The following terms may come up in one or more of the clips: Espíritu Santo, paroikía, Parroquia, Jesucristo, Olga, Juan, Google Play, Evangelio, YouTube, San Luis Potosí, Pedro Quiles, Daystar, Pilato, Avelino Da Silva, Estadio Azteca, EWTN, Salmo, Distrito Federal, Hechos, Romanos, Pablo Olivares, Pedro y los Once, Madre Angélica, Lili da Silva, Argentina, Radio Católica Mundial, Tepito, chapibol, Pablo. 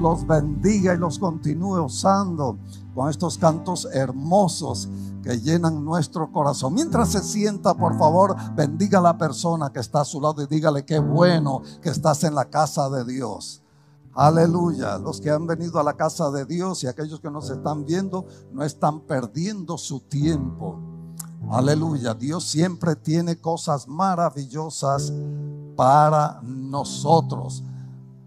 los bendiga y los continúe usando con estos cantos hermosos que llenan nuestro corazón. Mientras se sienta, por favor, bendiga a la persona que está a su lado y dígale qué bueno que estás en la casa de Dios. Aleluya. Los que han venido a la casa de Dios y aquellos que nos están viendo no están perdiendo su tiempo. Aleluya. Dios siempre tiene cosas maravillosas para nosotros.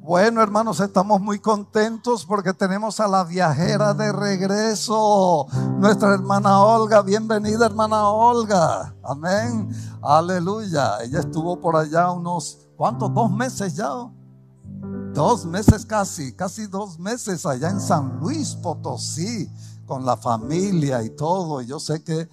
Bueno, hermanos, estamos muy contentos porque tenemos a la viajera de regreso, nuestra hermana Olga. Bienvenida, hermana Olga. Amén. Aleluya. Ella estuvo por allá unos, ¿cuántos? 2 meses ya. 2 meses casi 2 meses allá en San Luis Potosí, con la familia y todo. Y yo sé que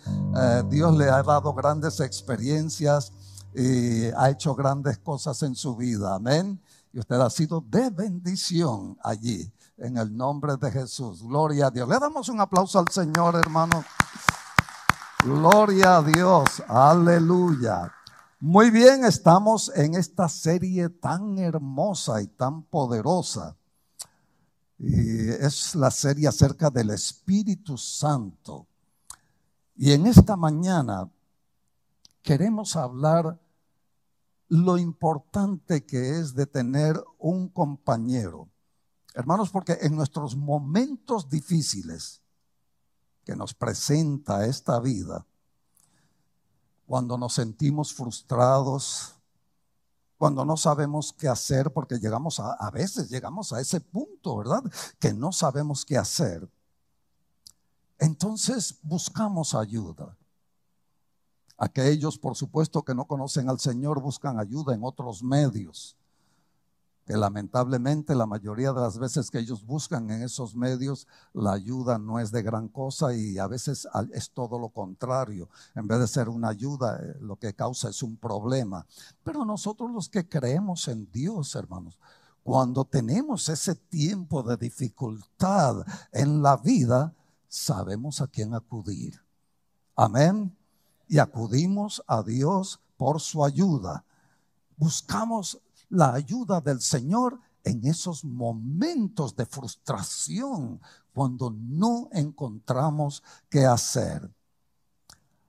Dios le ha dado grandes experiencias y ha hecho grandes cosas en su vida. Amén. Y usted ha sido de bendición allí, en el nombre de Jesús. Gloria a Dios. Le damos un aplauso al Señor, hermano. Gloria a Dios. Aleluya. Muy bien, estamos en esta serie tan hermosa y tan poderosa. Y es la serie acerca del Espíritu Santo. Y en esta mañana queremos hablar lo importante que es de tener un compañero. Hermanos, porque en nuestros momentos difíciles que nos presenta esta vida, cuando nos sentimos frustrados, cuando no sabemos qué hacer, porque a veces llegamos a ese punto, ¿verdad?, que no sabemos qué hacer. Entonces buscamos ayuda. Aquellos, por supuesto, que no conocen al Señor buscan ayuda en otros medios, que lamentablemente la mayoría de las veces que ellos buscan en esos medios, la ayuda no es de gran cosa y a veces es todo lo contrario. En vez de ser una ayuda, lo que causa es un problema. Pero nosotros los que creemos en Dios, hermanos, cuando tenemos ese tiempo de dificultad en la vida, sabemos a quién acudir. Amén. Y acudimos a Dios por su ayuda. Buscamos la ayuda del Señor en esos momentos de frustración, cuando no encontramos qué hacer.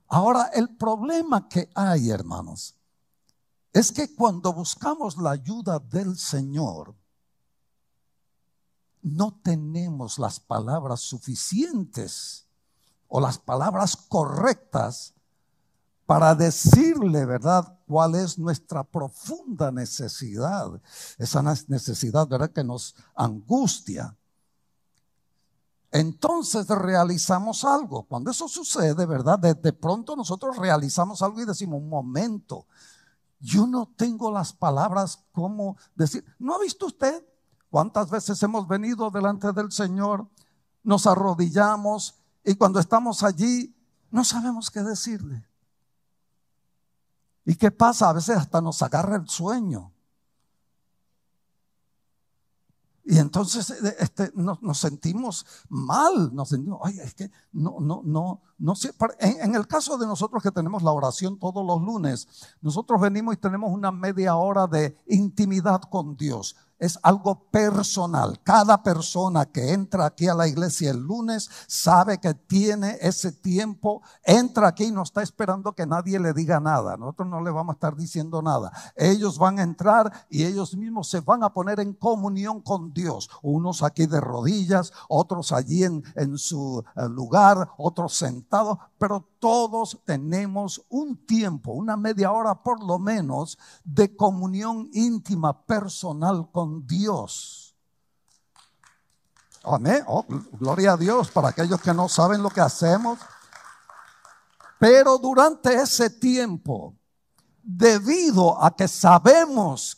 Ahora, el problema que hay, hermanos, es que cuando buscamos la ayuda del Señor, no tenemos las palabras suficientes o las palabras correctas para decirle, ¿verdad?, cuál es nuestra profunda necesidad, esa necesidad, ¿verdad?, que nos angustia. Entonces realizamos algo. Cuando eso sucede, ¿verdad?, de pronto nosotros realizamos algo y decimos, un momento, yo no tengo las palabras como decir. ¿No ha visto usted cuántas veces hemos venido delante del Señor, nos arrodillamos y cuando estamos allí no sabemos qué decirle? ¿Y qué pasa? A veces hasta nos agarra el sueño. Y entonces nos sentimos mal, nos sentimos, ay, es que no sé. En el caso de nosotros que tenemos la oración todos los lunes, nosotros venimos y tenemos una media hora de intimidad con Dios. Es algo personal. Cada persona que entra aquí a la iglesia el lunes sabe que tiene ese tiempo, entra aquí y no está esperando que nadie le diga nada. Nosotros no le vamos a estar diciendo nada. Ellos van a entrar y ellos mismos se van a poner en comunión con Dios. Unos aquí de rodillas, otros allí en su lugar, otros sentados, pero todos tenemos un tiempo, una media hora por lo menos, de comunión íntima, personal con Dios. Amén. Oh, gloria a Dios para aquellos que no saben lo que hacemos. Pero durante ese tiempo, debido a que sabemos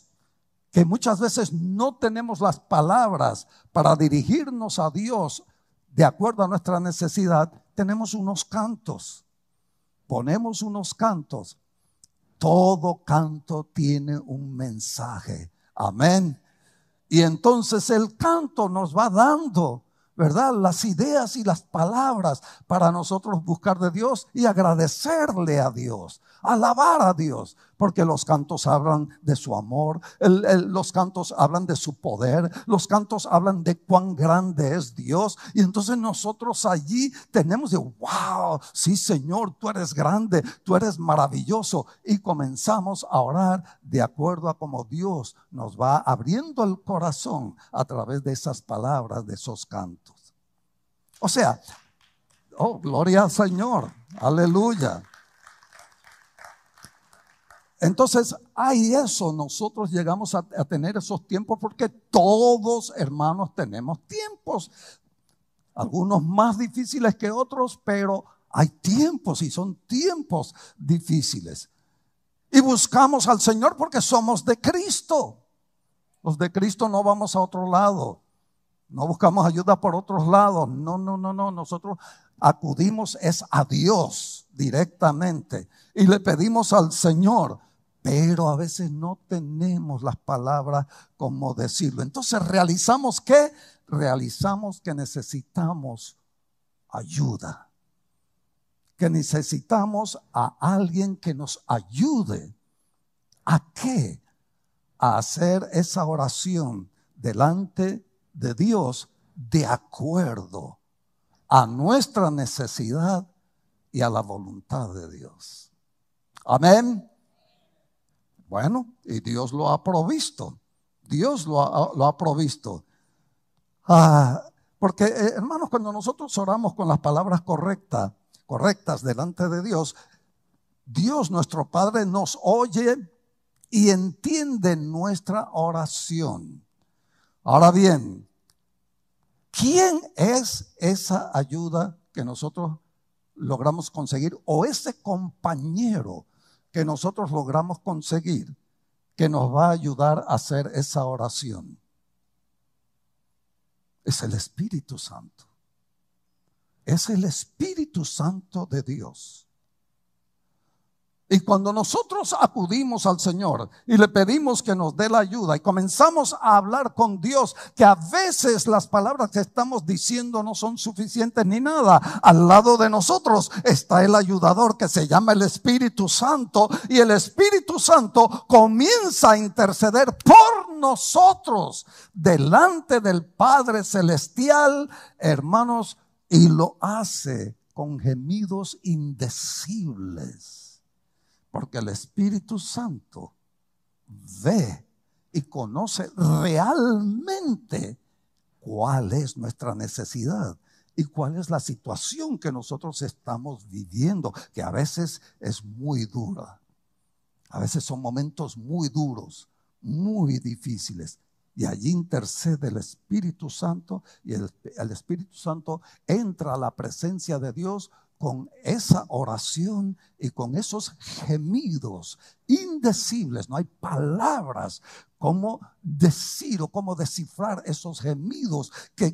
que muchas veces no tenemos las palabras para dirigirnos a Dios de acuerdo a nuestra necesidad, tenemos unos cantos. Ponemos unos cantos. Todo canto tiene un mensaje. Amén. Y entonces el canto nos va dando, ¿verdad?, las ideas y las palabras para nosotros buscar de Dios y agradecerle a Dios, alabar a Dios. porque los cantos hablan de su amor, los cantos hablan de su poder, los cantos hablan de cuán grande es Dios. Y entonces nosotros allí tenemos de wow, sí Señor, tú eres grande, tú eres maravilloso, y comenzamos a orar de acuerdo a como Dios nos va abriendo el corazón a través de esas palabras, de esos cantos. O sea, oh, gloria al Señor, aleluya. Entonces, hay eso, nosotros llegamos a tener esos tiempos, porque todos, hermanos, tenemos tiempos. Algunos más difíciles que otros, pero hay tiempos, y son tiempos difíciles. Y buscamos al Señor porque somos de Cristo. Los de Cristo no vamos a otro lado, no buscamos ayuda por otros lados. No, nosotros acudimos es a Dios directamente y le pedimos al Señor, pero a veces no tenemos las palabras como decirlo. Entonces, ¿realizamos qué? Realizamos que necesitamos ayuda, que necesitamos a alguien que nos ayude. ¿A qué? A hacer esa oración delante de Dios de acuerdo a nuestra necesidad y a la voluntad de Dios. Amén. Bueno, y Dios lo ha provisto. Dios lo ha provisto. Porque, hermanos, cuando nosotros oramos con las palabras correctas delante de Dios, Dios nuestro Padre nos oye y entiende nuestra oración. Ahora bien, ¿quién es esa ayuda que nosotros logramos conseguir, o ese compañero que nosotros logramos conseguir que nos va a ayudar a hacer esa oración? Es el Espíritu Santo. Es el Espíritu Santo de Dios. Y cuando nosotros acudimos al Señor y le pedimos que nos dé la ayuda y comenzamos a hablar con Dios, que a veces las palabras que estamos diciendo no son suficientes ni nada, al lado de nosotros está el ayudador que se llama el Espíritu Santo, y el Espíritu Santo comienza a interceder por nosotros delante del Padre Celestial, hermanos, y lo hace con gemidos indecibles, porque el Espíritu Santo ve y conoce realmente cuál es nuestra necesidad y cuál es la situación que nosotros estamos viviendo, que a veces es muy dura. A veces son momentos muy duros, muy difíciles. Y allí intercede el Espíritu Santo, y el Espíritu Santo entra a la presencia de Dios con esa oración y con esos gemidos indecibles. No hay palabras como decir o como descifrar esos gemidos que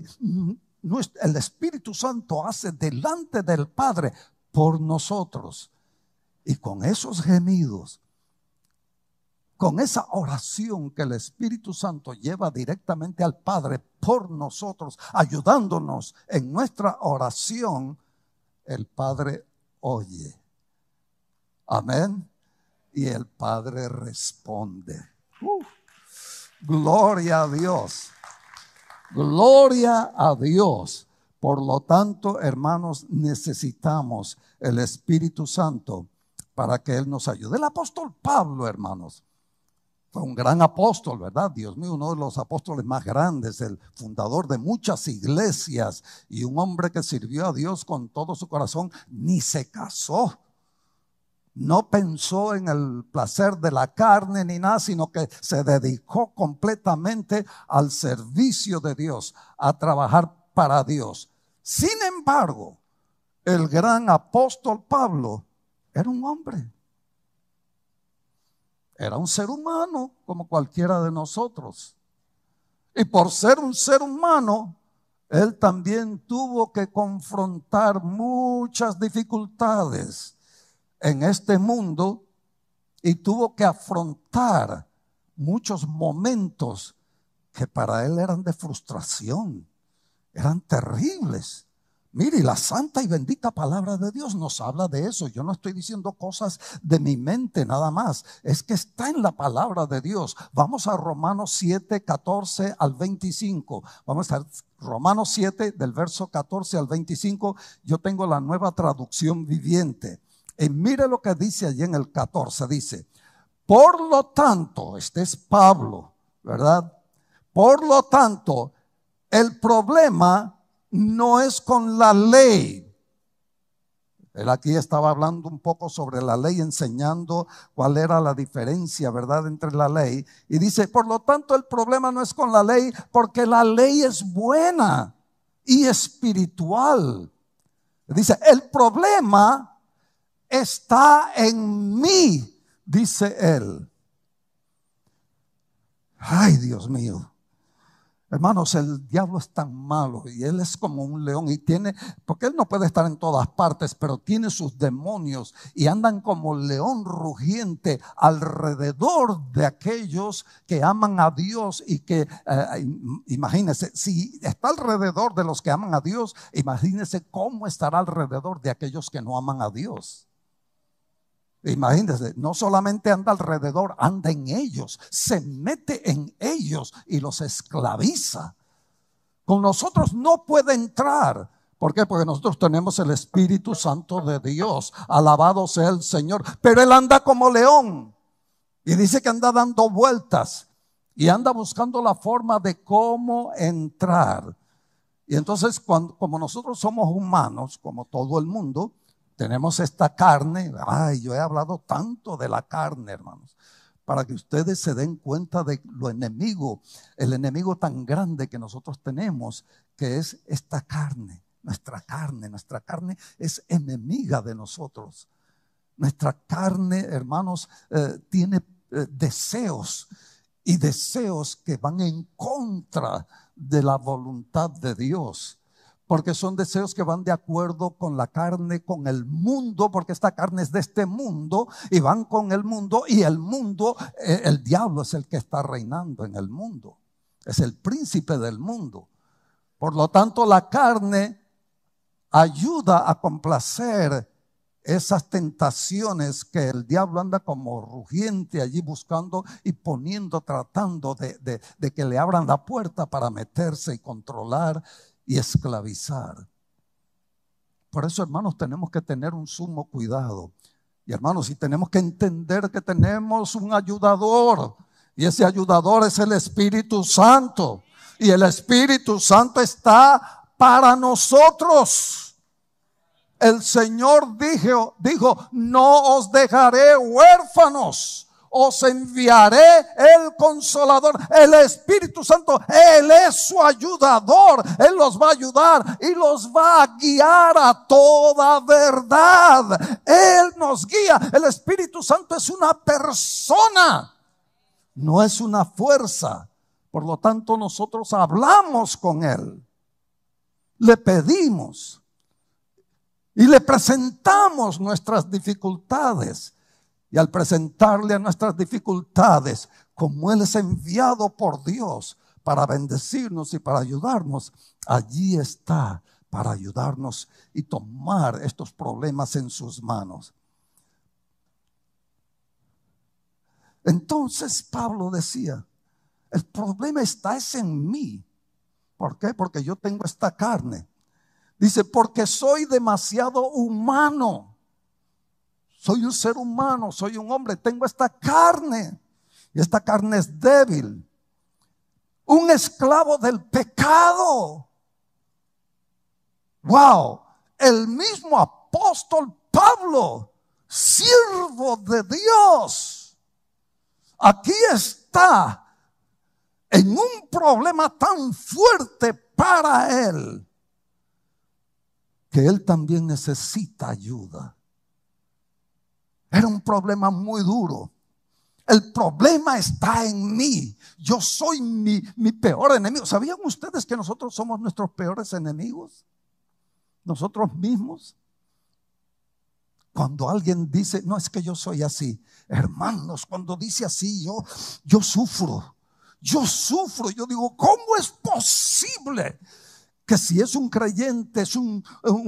el Espíritu Santo hace delante del Padre por nosotros. Y con esos gemidos, con esa oración que el Espíritu Santo lleva directamente al Padre por nosotros, ayudándonos en nuestra oración, el Padre oye. Amén. Y el Padre responde. Gloria a Dios. Gloria a Dios. Por lo tanto, hermanos, necesitamos el Espíritu Santo para que Él nos ayude. El apóstol Pablo, hermanos, fue un gran apóstol, ¿verdad? Dios mío, uno de los apóstoles más grandes, el fundador de muchas iglesias, y un hombre que sirvió a Dios con todo su corazón, ni se casó. No pensó en el placer de la carne ni nada, sino que se dedicó completamente al servicio de Dios, a trabajar para Dios. Sin embargo, el gran apóstol Pablo era un hombre. Era un ser humano como cualquiera de nosotros. Y por ser un ser humano, él también tuvo que confrontar muchas dificultades en este mundo, y tuvo que afrontar muchos momentos que para él eran de frustración, eran terribles. Mire, la santa y bendita palabra de Dios nos habla de eso. Yo no estoy diciendo cosas de mi mente nada más. Es que está en la palabra de Dios. Vamos a Romanos 7, 14 al 25. Vamos a Romanos 7, del verso 14 al 25. Yo tengo la nueva traducción viviente. Y mire lo que dice allí en el 14. Dice, por lo tanto, este es Pablo, ¿verdad? Por lo tanto, el problema no es con la ley. Él aquí estaba hablando un poco sobre la ley, enseñando cuál era la diferencia, ¿verdad?, entre la ley. Y dice, por lo tanto, el problema no es con la ley, porque la ley es buena y espiritual. Dice, el problema está en mí, dice él. Ay, Dios mío. Hermanos, el diablo es tan malo y él es como un león y tiene, porque él no puede estar en todas partes, pero tiene sus demonios y andan como león rugiente alrededor de aquellos que aman a Dios y que, imagínense, si está alrededor de los que aman a Dios, imagínense cómo estará alrededor de aquellos que no aman a Dios. Imagínense, no solamente anda alrededor, anda en ellos, se mete en ellos y los esclaviza. Con nosotros no puede entrar. ¿Por qué? Porque nosotros tenemos el Espíritu Santo de Dios. Alabado sea el Señor. Pero él anda como león y dice que anda dando vueltas y anda buscando la forma de cómo entrar. Y entonces, como nosotros somos humanos, como todo el mundo, tenemos esta carne. Ay, yo he hablado tanto de la carne, hermanos, para que ustedes se den cuenta de lo enemigo, el enemigo tan grande que nosotros tenemos, que es esta carne, nuestra carne. Nuestra carne es enemiga de nosotros. Nuestra carne, hermanos, tiene deseos y deseos que van en contra de la voluntad de Dios. Porque son deseos que van de acuerdo con la carne, con el mundo, porque esta carne es de este mundo y van con el mundo. Y el mundo, el diablo es el que está reinando en el mundo, es el príncipe del mundo. Por lo tanto, la carne ayuda a complacer esas tentaciones que el diablo anda como rugiente allí buscando y poniendo, tratando de que le abran la puerta para meterse y controlar y esclavizar. Por eso, hermanos, tenemos que tener un sumo cuidado. Y, hermanos, y tenemos que entender que tenemos un ayudador. Y ese ayudador es el Espíritu Santo. Y el Espíritu Santo está para nosotros. El Señor dijo, no os dejaré huérfanos. Os enviaré el Consolador, el Espíritu Santo. Él es su ayudador. Él los va a ayudar y los va a guiar a toda verdad. Él nos guía. El Espíritu Santo es una persona, no es una fuerza. Por lo tanto, nosotros hablamos con él, le pedimos y le presentamos nuestras dificultades. Y al presentarle a nuestras dificultades, como él es enviado por Dios para bendecirnos y para ayudarnos, allí está para ayudarnos y tomar estos problemas en sus manos. Entonces Pablo decía, el problema es en mí. ¿Por qué? Porque yo tengo esta carne. Dice, porque soy demasiado humano. Soy un ser humano, soy un hombre, tengo esta carne y esta carne es débil. Un esclavo del pecado. Wow, el mismo apóstol Pablo, siervo de Dios, aquí está en un problema tan fuerte para él que él también necesita ayuda. Era un problema muy duro. El problema está en mí. Yo soy mi peor enemigo. ¿Sabían ustedes que nosotros somos nuestros peores enemigos? Nosotros mismos. Cuando alguien dice, no, es que yo soy así. Hermanos, cuando dice así, yo sufro. Yo digo, ¿cómo es posible que si es un creyente, es un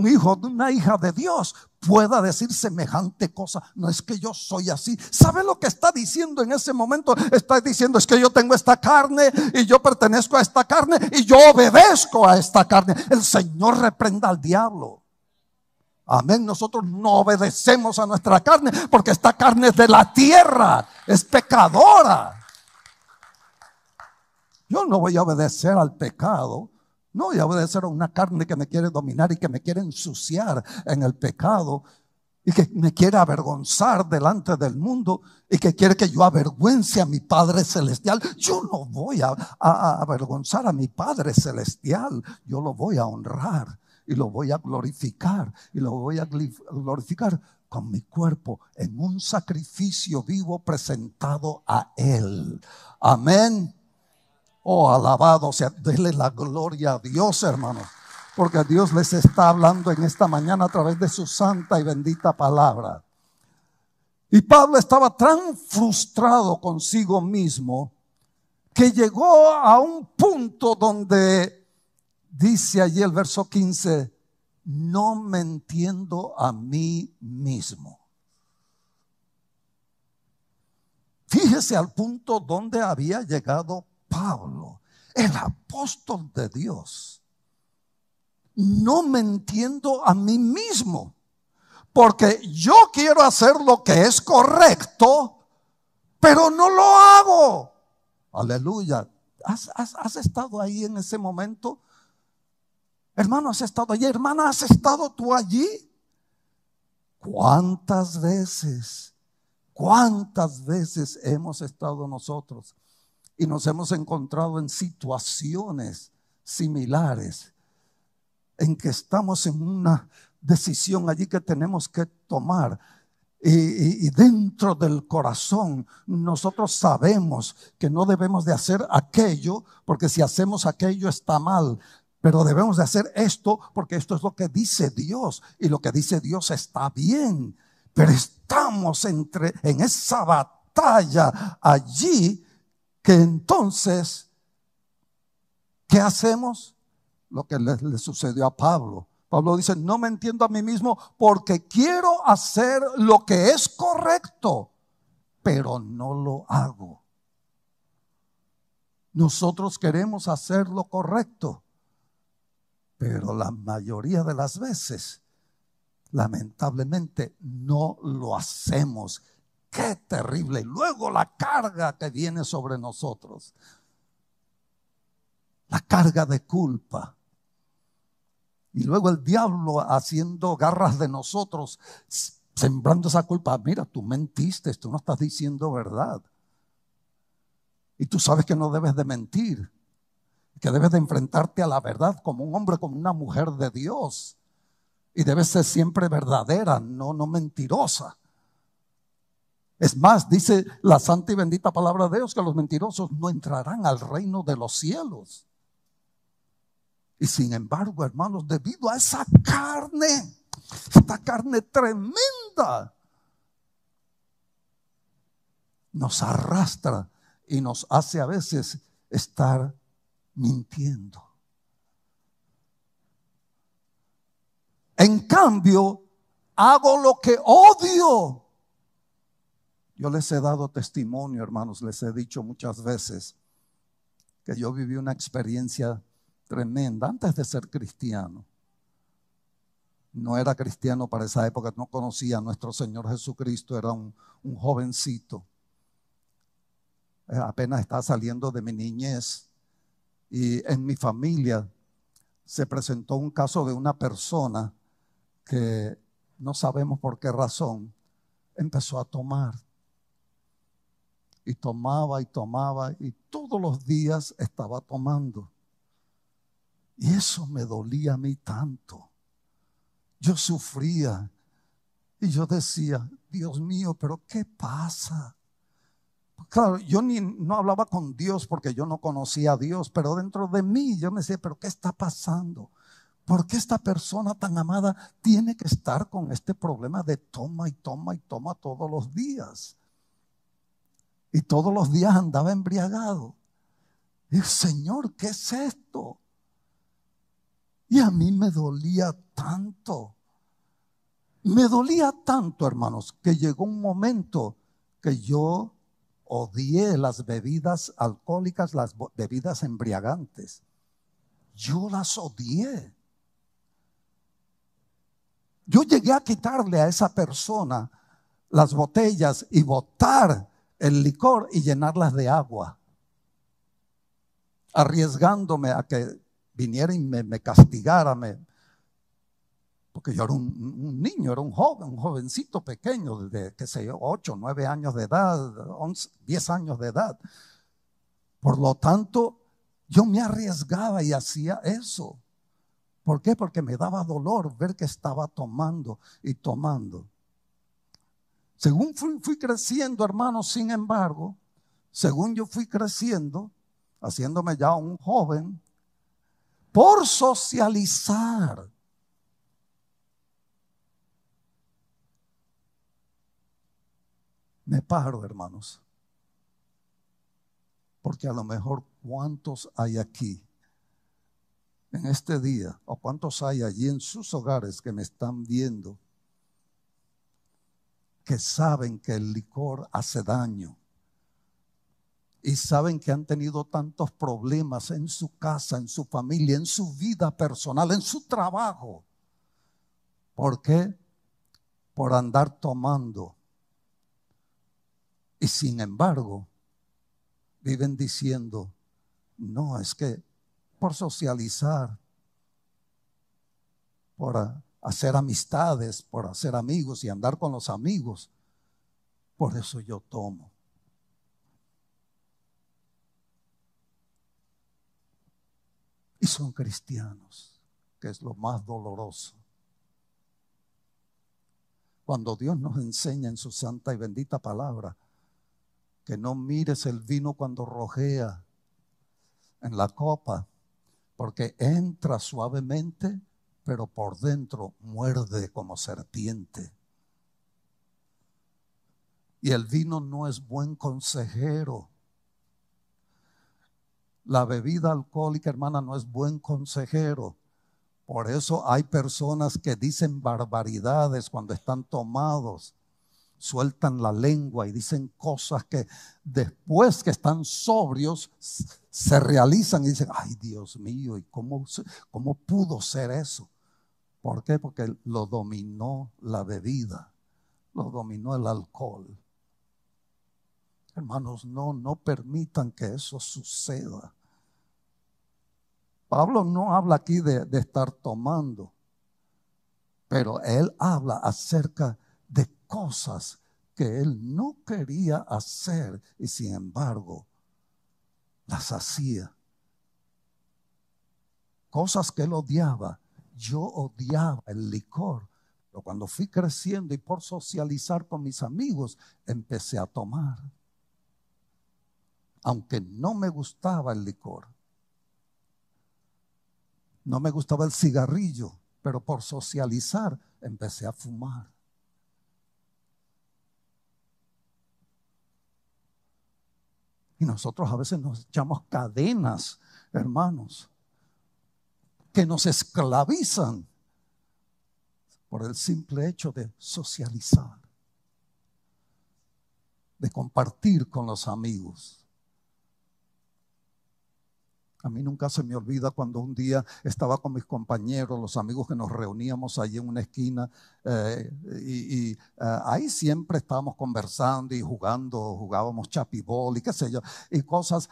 hijo, una hija de Dios, pueda decir semejante cosa. No es que yo soy así. ¿Sabe lo que está diciendo en ese momento? Está diciendo, es que yo tengo esta carne y yo pertenezco a esta carne y yo obedezco a esta carne. El Señor reprenda al diablo. Amén. Nosotros no obedecemos a nuestra carne porque esta carne es de la tierra, es pecadora. Yo no voy a obedecer al pecado. No voy a obedecer a una carne que me quiere dominar y que me quiere ensuciar en el pecado y que me quiere avergonzar delante del mundo y que quiere que yo avergüence a mi Padre Celestial. Yo no voy a avergonzar a mi Padre Celestial. Yo lo voy a honrar y lo voy a glorificar y lo voy a glorificar con mi cuerpo en un sacrificio vivo presentado a Él. Amén. Oh, alabado sea, dele la gloria a Dios, hermanos, porque Dios les está hablando en esta mañana a través de su santa y bendita palabra. Y Pablo estaba tan frustrado consigo mismo que llegó a un punto donde dice allí el verso 15, no me entiendo a mí mismo. Fíjese al punto donde había llegado Pablo, el apóstol de Dios. No me entiendo a mí mismo, porque yo quiero hacer lo que es correcto, pero no lo hago. Aleluya. ¿Has estado ahí en ese momento? Hermano, ¿has estado allí? Hermana, ¿has estado tú allí? ¿Cuántas veces hemos estado nosotros? Y nos hemos encontrado en situaciones similares en que estamos en una decisión allí que tenemos que tomar. Y dentro del corazón nosotros sabemos que no debemos de hacer aquello, porque si hacemos aquello está mal. Pero debemos de hacer esto porque esto es lo que dice Dios y lo que dice Dios está bien. Pero estamos en esa batalla allí, que entonces, ¿qué hacemos? Lo que le sucedió a Pablo. Pablo dice, no me entiendo a mí mismo porque quiero hacer lo que es correcto, pero no lo hago. Nosotros queremos hacer lo correcto, pero la mayoría de las veces, lamentablemente, no lo hacemos. ¡Qué terrible! Luego la carga que viene sobre nosotros. La carga de culpa. Y luego el diablo haciendo garras de nosotros, sembrando esa culpa. Mira, tú mentiste, tú no estás diciendo verdad. Y tú sabes que no debes de mentir, que debes de enfrentarte a la verdad como un hombre, como una mujer de Dios. Y debes ser siempre verdadera, no mentirosa. Es más, dice la santa y bendita palabra de Dios que los mentirosos no entrarán al reino de los cielos. Y sin embargo, hermanos, debido a esa carne, esta carne tremenda, nos arrastra y nos hace a veces estar mintiendo. En cambio, hago lo que odio. Yo les he dado testimonio, hermanos, les he dicho muchas veces que yo viví una experiencia tremenda antes de ser cristiano. No era cristiano para esa época, no conocía a nuestro Señor Jesucristo, era un jovencito. Apenas estaba saliendo de mi niñez y en mi familia se presentó un caso de una persona que no sabemos por qué razón empezó a tomar. Y tomaba y tomaba y todos los días estaba tomando. Y eso me dolía a mí tanto. Yo sufría y yo decía, Dios mío, ¿pero qué pasa? Claro, yo no hablaba con Dios porque yo no conocía a Dios, pero dentro de mí yo me decía, ¿pero qué está pasando? ¿Por qué esta persona tan amada tiene que estar con este problema de toma y toma y toma todos los días? Y todos los días andaba embriagado. Y, Señor, ¿qué es esto? Y a mí me dolía tanto. Me dolía tanto, hermanos, que llegó un momento que yo odié las bebidas alcohólicas, las bebidas embriagantes. Yo las odié. Yo llegué a quitarle a esa persona las botellas y botar el licor y llenarlas de agua, arriesgándome a que viniera y me castigara, porque yo era un niño, era un jovencito pequeño, de qué sé yo, 8, 9 años de edad, 11, 10 años de edad. Por lo tanto, yo me arriesgaba y hacía eso. ¿Por qué? Porque me daba dolor ver que estaba tomando y tomando. Según fui creciendo, hermano, sin embargo, según yo fui creciendo, haciéndome ya un joven, por socializar, me paro, hermanos, porque a lo mejor cuántos hay aquí en este día, o cuántos hay allí en sus hogares que me están viendo, que saben que el licor hace daño y saben que han tenido tantos problemas en su casa, en su familia, en su vida personal, en su trabajo. ¿Por qué? Por andar tomando. Y sin embargo, viven diciendo, no, es que por socializar, por hacer amistades, por hacer amigos y andar con los amigos, por eso yo tomo. Y son cristianos, que es lo más doloroso. Cuando Dios nos enseña en su santa y bendita palabra, que no mires el vino cuando rojea en la copa, porque entra suavemente, pero por dentro muerde como serpiente. Y el vino no es buen consejero. La bebida alcohólica, hermana, no es buen consejero. Por eso hay personas que dicen barbaridades cuando están tomados. Sueltan la lengua y dicen cosas que después que están sobrios se realizan y dicen, ay, Dios mío, ¿y cómo pudo ser eso? ¿Por qué? Porque lo dominó la bebida, lo dominó el alcohol. Hermanos, no permitan que eso suceda. Pablo no habla aquí de estar tomando, pero él habla acerca de cosas que él no quería hacer y sin embargo las hacía. Cosas que él odiaba. Yo odiaba el licor, pero cuando fui creciendo y por socializar con mis amigos empecé a tomar. Aunque no me gustaba el licor, no me gustaba el cigarrillo, pero por socializar empecé a fumar. Y nosotros a veces nos echamos cadenas, hermanos, que nos esclavizan por el simple hecho de socializar, de compartir con los amigos. A mí nunca se me olvida cuando un día estaba con mis compañeros, los amigos que nos reuníamos allí en una esquina ahí siempre estábamos conversando y jugábamos chapibol y qué sé yo, y cosas,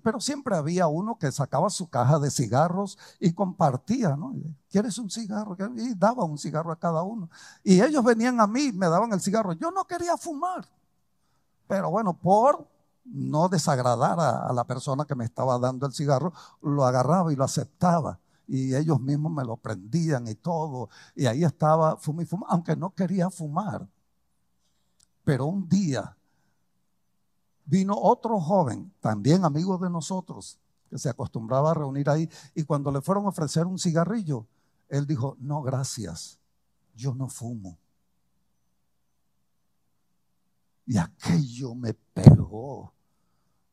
pero siempre había uno que sacaba su caja de cigarros y compartía, ¿no? ¿Quieres un cigarro? Y daba un cigarro a cada uno. Y ellos venían a mí, me daban el cigarro. Yo no quería fumar, pero bueno, por no desagradar a la persona que me estaba dando el cigarro, lo agarraba y lo aceptaba. Y ellos mismos me lo prendían y todo. Y ahí estaba, fumé y fumé, aunque no quería fumar. Pero un día vino otro joven, también amigo de nosotros, que se acostumbraba a reunir ahí. Y cuando le fueron a ofrecer un cigarrillo, él dijo, no, gracias, yo no fumo. Y aquello me pegó.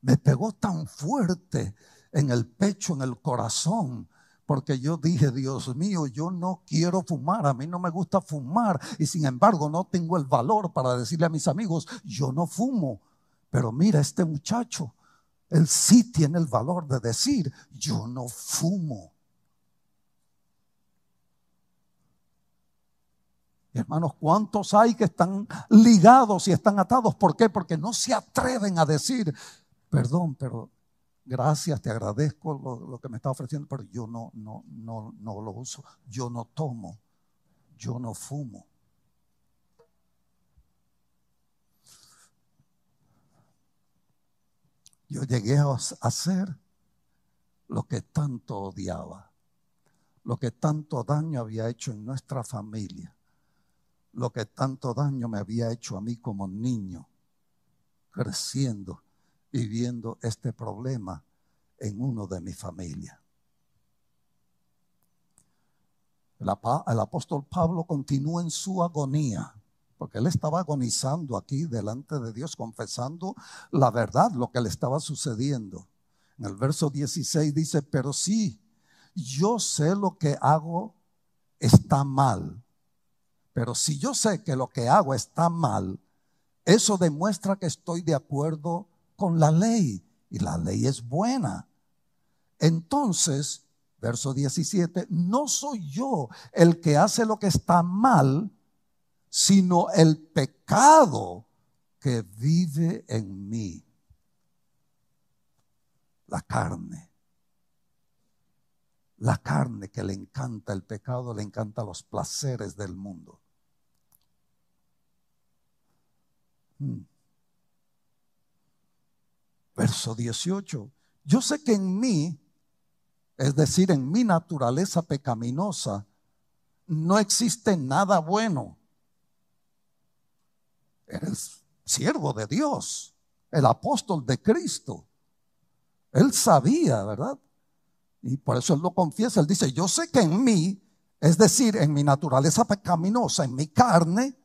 Me pegó tan fuerte en el pecho, en el corazón, porque yo dije, Dios mío, yo no quiero fumar, a mí no me gusta fumar, y sin embargo no tengo el valor para decirle a mis amigos, yo no fumo. Pero mira, este muchacho, él sí tiene el valor de decir, yo no fumo. Hermanos, ¿cuántos hay que están ligados y están atados? ¿Por qué? Porque no se atreven a decir, perdón, pero gracias, te agradezco lo que me está ofreciendo, pero yo no lo uso, yo no tomo, yo no fumo. Yo llegué a hacer lo que tanto odiaba, lo que tanto daño había hecho en nuestra familia, lo que tanto daño me había hecho a mí como niño, creciendo y viendo este problema en uno de mi familia. El apóstol Pablo continúa en su agonía, porque él estaba agonizando aquí delante de Dios, confesando la verdad, lo que le estaba sucediendo. En el verso 16 dice, pero sí, yo sé lo que hago está mal. Pero si yo sé que lo que hago está mal, eso demuestra que estoy de acuerdo con la ley, y la ley es buena. Entonces, verso 17, no soy yo el que hace lo que está mal, sino el pecado que vive en mí, la carne. La carne que le encanta el pecado, le encanta los placeres del mundo. Verso 18, yo sé que en mí, es decir, en mi naturaleza pecaminosa, no existe nada bueno. Eres siervo de Dios, el apóstol de Cristo. Él sabía, ¿verdad? Y por eso él lo confiesa, él dice, yo sé que en mí, es decir, en mi naturaleza pecaminosa, en mi carne,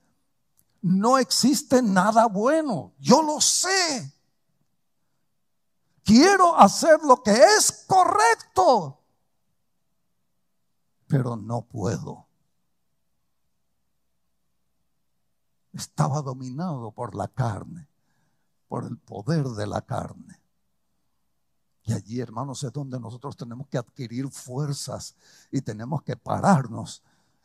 no existe nada bueno, yo lo sé. Quiero hacer lo que es correcto, pero no puedo. Estaba dominado por la carne, por el poder de la carne. Y allí, hermanos, es donde nosotros tenemos que adquirir fuerzas y tenemos que pararnos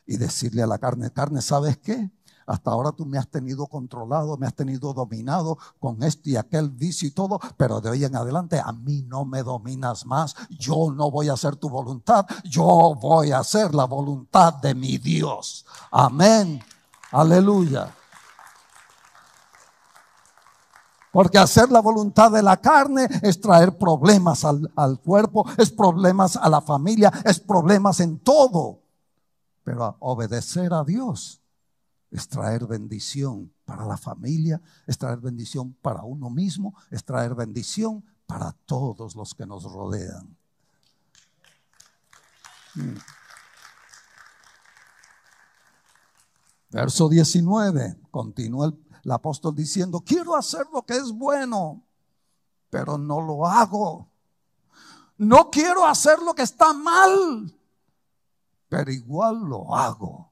y decirle a la carne, carne, ¿sabes qué? Hasta ahora tú me has tenido controlado, me has tenido dominado con esto y aquel vicio y todo, pero de hoy en adelante a mí no me dominas más. Yo no voy a hacer tu voluntad, yo voy a hacer la voluntad de mi Dios. Amén, aleluya. Porque hacer la voluntad de la carne es traer problemas al cuerpo, es problemas a la familia, es problemas en todo. Pero obedecer a Dios es traer bendición para la familia, es traer bendición para uno mismo, es traer bendición para todos los que nos rodean. Verso 19, continúa el apóstol diciendo, quiero hacer lo que es bueno, pero no lo hago. No quiero hacer lo que está mal, pero igual lo hago.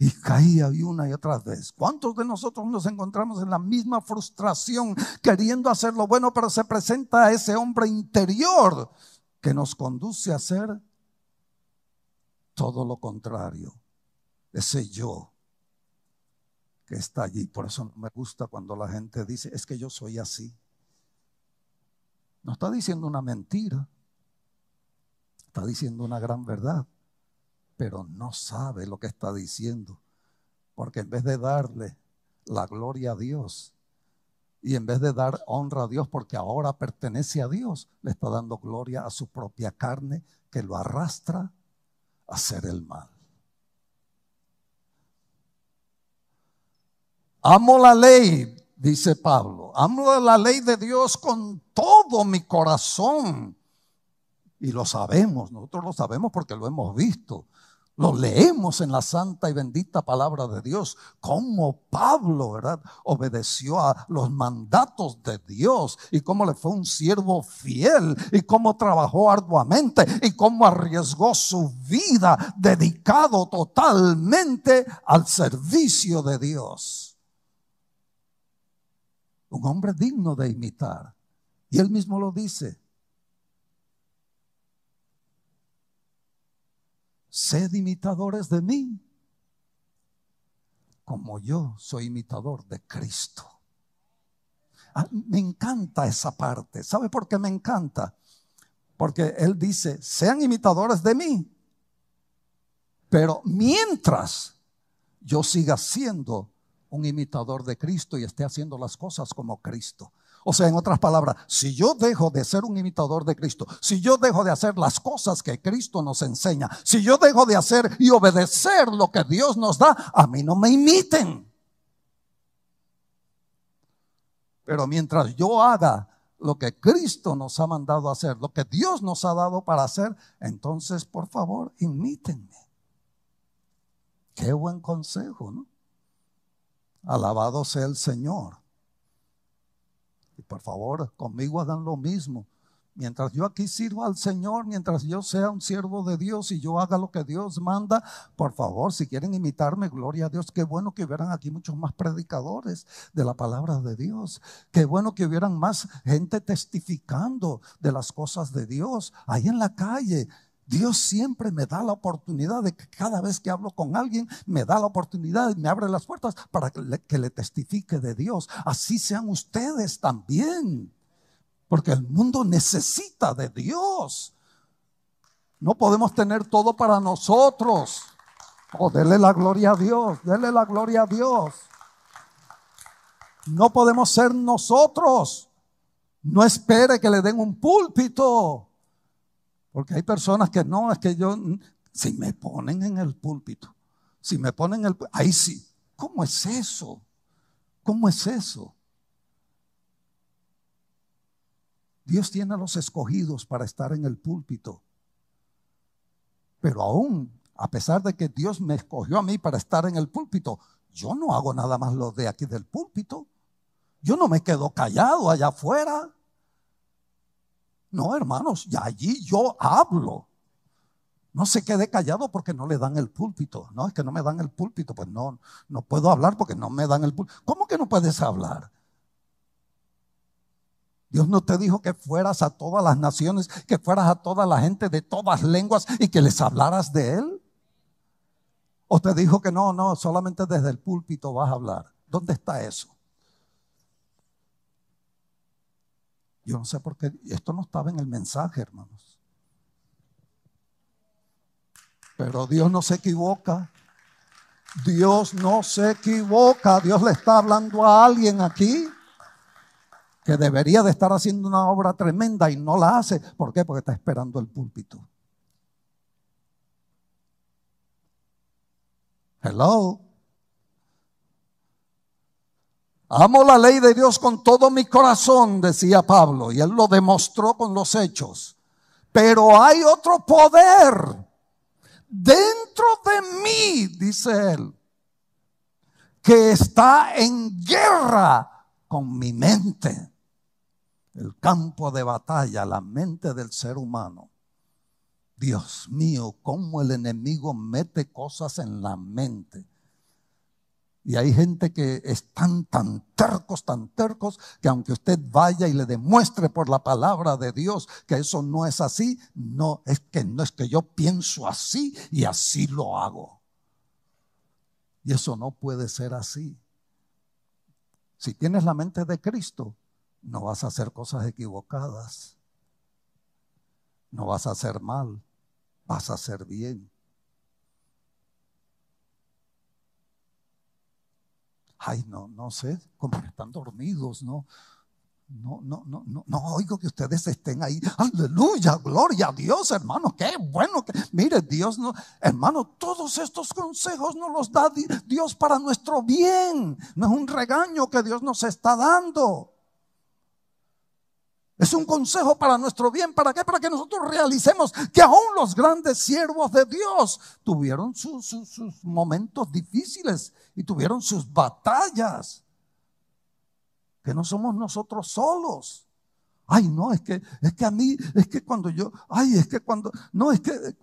Y caía una y otra vez. ¿Cuántos de nosotros nos encontramos en la misma frustración, queriendo hacer lo bueno, pero se presenta ese hombre interior que nos conduce a hacer todo lo contrario? Ese yo que está allí. Por eso no me gusta cuando la gente dice, es que yo soy así. No está diciendo una mentira, está diciendo una gran verdad, pero no sabe lo que está diciendo, porque en vez de darle la gloria a Dios y en vez de dar honra a Dios, porque ahora pertenece a Dios, le está dando gloria a su propia carne que lo arrastra a hacer el mal. Amo la ley, dice Pablo, amo la ley de Dios con todo mi corazón. Y lo sabemos, nosotros lo sabemos porque lo hemos visto. Lo leemos en la santa y bendita palabra de Dios, cómo Pablo, ¿verdad?, obedeció a los mandatos de Dios y cómo le fue un siervo fiel y cómo trabajó arduamente y cómo arriesgó su vida dedicado totalmente al servicio de Dios. Un hombre digno de imitar. Y él mismo lo dice. Sed imitadores de mí, como yo soy imitador de Cristo. Ah, me encanta esa parte. ¿Sabe por qué me encanta? Porque él dice, sean imitadores de mí, pero mientras yo siga siendo un imitador de Cristo y esté haciendo las cosas como Cristo. O sea, en otras palabras, si yo dejo de ser un imitador de Cristo, si yo dejo de hacer las cosas que Cristo nos enseña, si yo dejo de hacer y obedecer lo que Dios nos da, a mí no me imiten. Pero mientras yo haga lo que Cristo nos ha mandado hacer, lo que Dios nos ha dado para hacer, entonces, por favor, imítenme. Qué buen consejo, ¿no? Alabado sea el Señor. Y por favor, conmigo hagan lo mismo. Mientras yo aquí sirva al Señor, mientras yo sea un siervo de Dios y yo haga lo que Dios manda, por favor, si quieren imitarme, gloria a Dios. Qué bueno que hubieran aquí muchos más predicadores de la palabra de Dios. Qué bueno que hubieran más gente testificando de las cosas de Dios ahí en la calle. Dios siempre me da la oportunidad de que cada vez que hablo con alguien, me da la oportunidad y me abre las puertas para que le testifique de Dios. Así sean ustedes también, porque el mundo necesita de Dios. No podemos tener todo para nosotros. Oh, dele la gloria a Dios, dele la gloria a Dios. No podemos ser nosotros. No espere que le den un púlpito. Porque hay personas que no, es que yo, si me ponen en el púlpito, ahí sí, ¿cómo es eso? ¿Cómo es eso? Dios tiene a los escogidos para estar en el púlpito. Pero aún, a pesar de que Dios me escogió a mí para estar en el púlpito, yo no hago nada más lo de aquí del púlpito. Yo no me quedo callado allá afuera. No, hermanos, y allí yo hablo. No se quede callado porque no le dan el púlpito. No, es que no me dan el púlpito, pues no puedo hablar porque no me dan el púlpito. ¿Cómo que no puedes hablar? Dios no te dijo que fueras a todas las naciones, que fueras a toda la gente de todas lenguas y que les hablaras de Él. O te dijo que no, solamente desde el púlpito vas a hablar. ¿Dónde está eso? Yo no sé por qué, esto no estaba en el mensaje, hermanos. Pero Dios no se equivoca. Dios no se equivoca. Dios le está hablando a alguien aquí que debería de estar haciendo una obra tremenda y no la hace. ¿Por qué? Porque está esperando el púlpito. Hello. Amo la ley de Dios con todo mi corazón, decía Pablo, y él lo demostró con los hechos. Pero hay otro poder dentro de mí, dice él, que está en guerra con mi mente. El campo de batalla, la mente del ser humano. Dios mío, cómo el enemigo mete cosas en la mente. Y hay gente que están tan tercos, que aunque usted vaya y le demuestre por la palabra de Dios que eso no es así, no es que yo pienso así y así lo hago. Y eso no puede ser así. Si tienes la mente de Cristo, no vas a hacer cosas equivocadas. No vas a hacer mal, vas a hacer bien. Ay, no sé, como que están dormidos, no oigo que ustedes estén ahí. Aleluya, gloria a Dios, hermano, qué bueno que, mire, Dios, no, hermano, todos estos consejos nos los da Dios para nuestro bien. No es un regaño que Dios nos está dando. Es un consejo para nuestro bien. ¿Para qué? Para que nosotros realicemos que aún los grandes siervos de Dios tuvieron sus momentos difíciles y tuvieron sus batallas. Que no somos nosotros solos. Ay, no, es que a mí, es que cuando yo, ay, es que cuando, no, es que,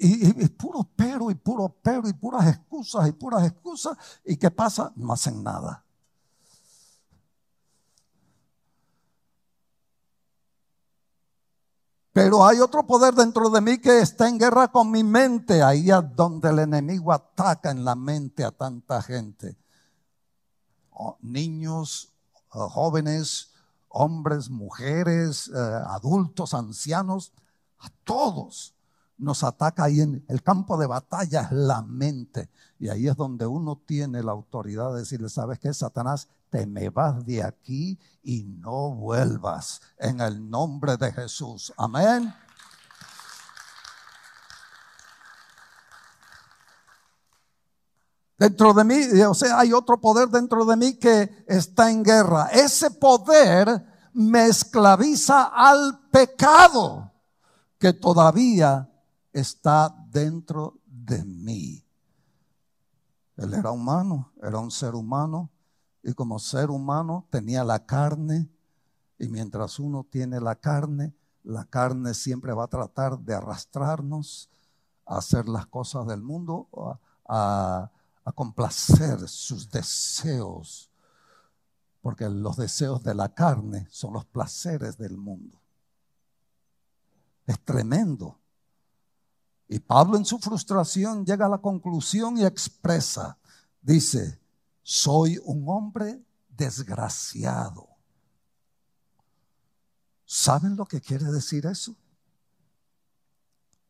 y puro pero, y puro pero, y puras excusas, y puras excusas. ¿Y qué pasa? No hacen nada. Pero hay otro poder dentro de mí que está en guerra con mi mente. Ahí es donde el enemigo ataca en la mente a tanta gente. Niños, jóvenes, hombres, mujeres, adultos, ancianos, a todos nos ataca ahí en el campo de batalla, es la mente. Y ahí es donde uno tiene la autoridad de decirle, ¿sabes qué, Satanás? Te me vas de aquí y no vuelvas en el nombre de Jesús. Amén. Dentro de mí, o sea, hay otro poder dentro de mí que está en guerra. Ese poder me esclaviza al pecado que todavía está dentro de mí. Él era humano, era un ser humano, y como ser humano tenía la carne, y mientras uno tiene la carne siempre va a tratar de arrastrarnos a hacer las cosas del mundo, a complacer sus deseos, porque los deseos de la carne son los placeres del mundo. Es tremendo. Y Pablo en su frustración llega a la conclusión y expresa, dice, soy un hombre desgraciado. ¿Saben lo que quiere decir eso?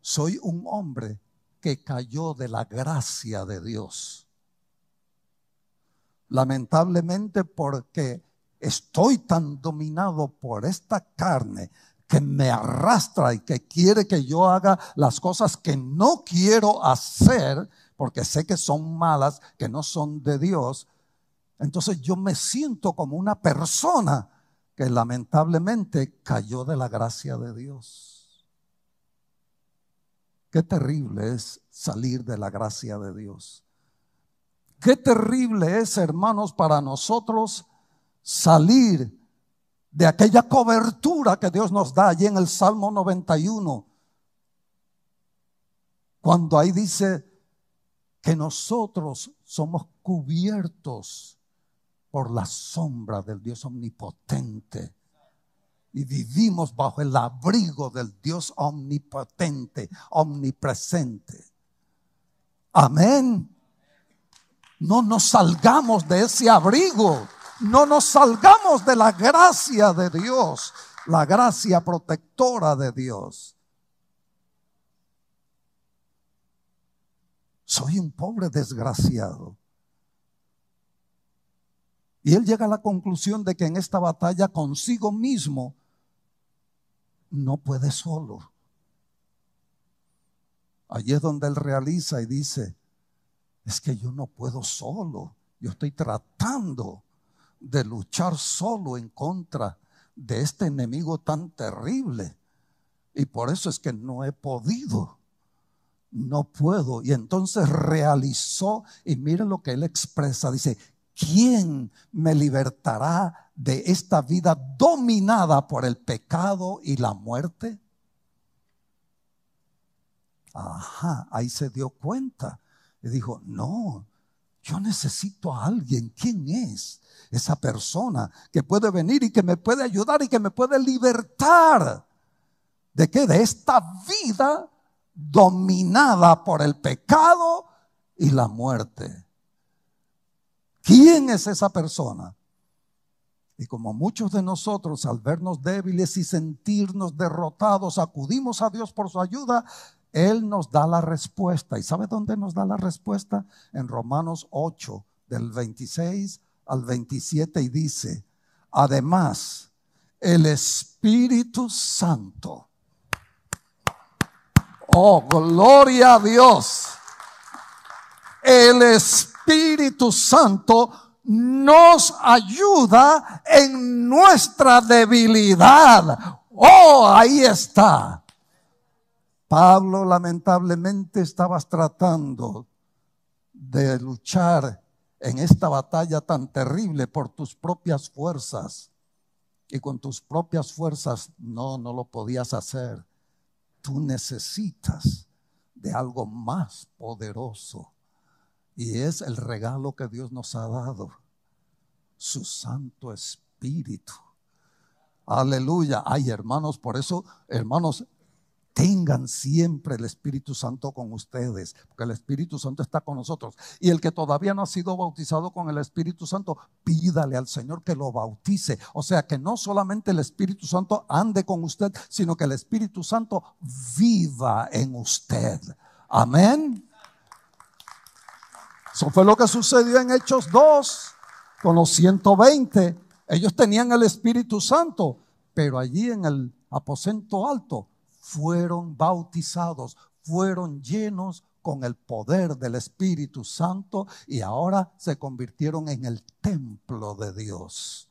Soy un hombre que cayó de la gracia de Dios. Lamentablemente, porque estoy tan dominado por esta carne que me arrastra y que quiere que yo haga las cosas que no quiero hacer, porque sé que son malas, que no son de Dios. Entonces yo me siento como una persona que lamentablemente cayó de la gracia de Dios. Qué terrible es salir de la gracia de Dios. Qué terrible es, hermanos, para nosotros salir de aquella cobertura que Dios nos da allí en el Salmo 91. Cuando ahí dice que nosotros somos cubiertos por la sombra del Dios omnipotente y vivimos bajo el abrigo del Dios omnipotente, omnipresente. Amén. No nos salgamos de ese abrigo, no nos salgamos de la gracia de Dios, la gracia protectora de Dios. Soy un pobre desgraciado. Y él llega a la conclusión de que en esta batalla consigo mismo no puede solo. Allí es donde él realiza y dice, es que yo no puedo solo, yo estoy tratando de luchar solo en contra de este enemigo tan terrible. Y por eso es que no he podido, no puedo. Y entonces realizó, y miren lo que él expresa, dice, ¿quién me libertará de esta vida dominada por el pecado y la muerte? Ajá, ahí se dio cuenta. Y dijo, no, yo necesito a alguien. ¿Quién es esa persona que puede venir y que me puede ayudar y que me puede libertar? ¿De qué? De esta vida dominada por el pecado y la muerte. ¿Quién es esa persona? Y como muchos de nosotros, al vernos débiles y sentirnos derrotados, acudimos a Dios por su ayuda. Él nos da la respuesta. ¿Y sabe dónde nos da la respuesta? En Romanos 8, del 26 al 27, y dice, además, el Espíritu Santo. Oh, gloria a Dios. El Espíritu Santo nos ayuda en nuestra debilidad. ¡Oh, ahí está! Pablo lamentablemente estaba tratando de luchar en esta batalla tan terrible por tus propias fuerzas. Y con tus propias fuerzas no lo podías hacer. Tú necesitas de algo más poderoso. Y es el regalo que Dios nos ha dado, su Santo Espíritu. Aleluya. Ay, hermanos, por eso, hermanos, tengan siempre el Espíritu Santo con ustedes, porque el Espíritu Santo está con nosotros. Y el que todavía no ha sido bautizado con el Espíritu Santo, pídale al Señor que lo bautice. O sea, que no solamente el Espíritu Santo ande con usted, sino que el Espíritu Santo viva en usted. Amén. Eso fue lo que sucedió en Hechos 2 con los 120. Ellos tenían el Espíritu Santo, pero allí en el aposento alto fueron bautizados, fueron llenos con el poder del Espíritu Santo y ahora se convirtieron en el templo de Dios.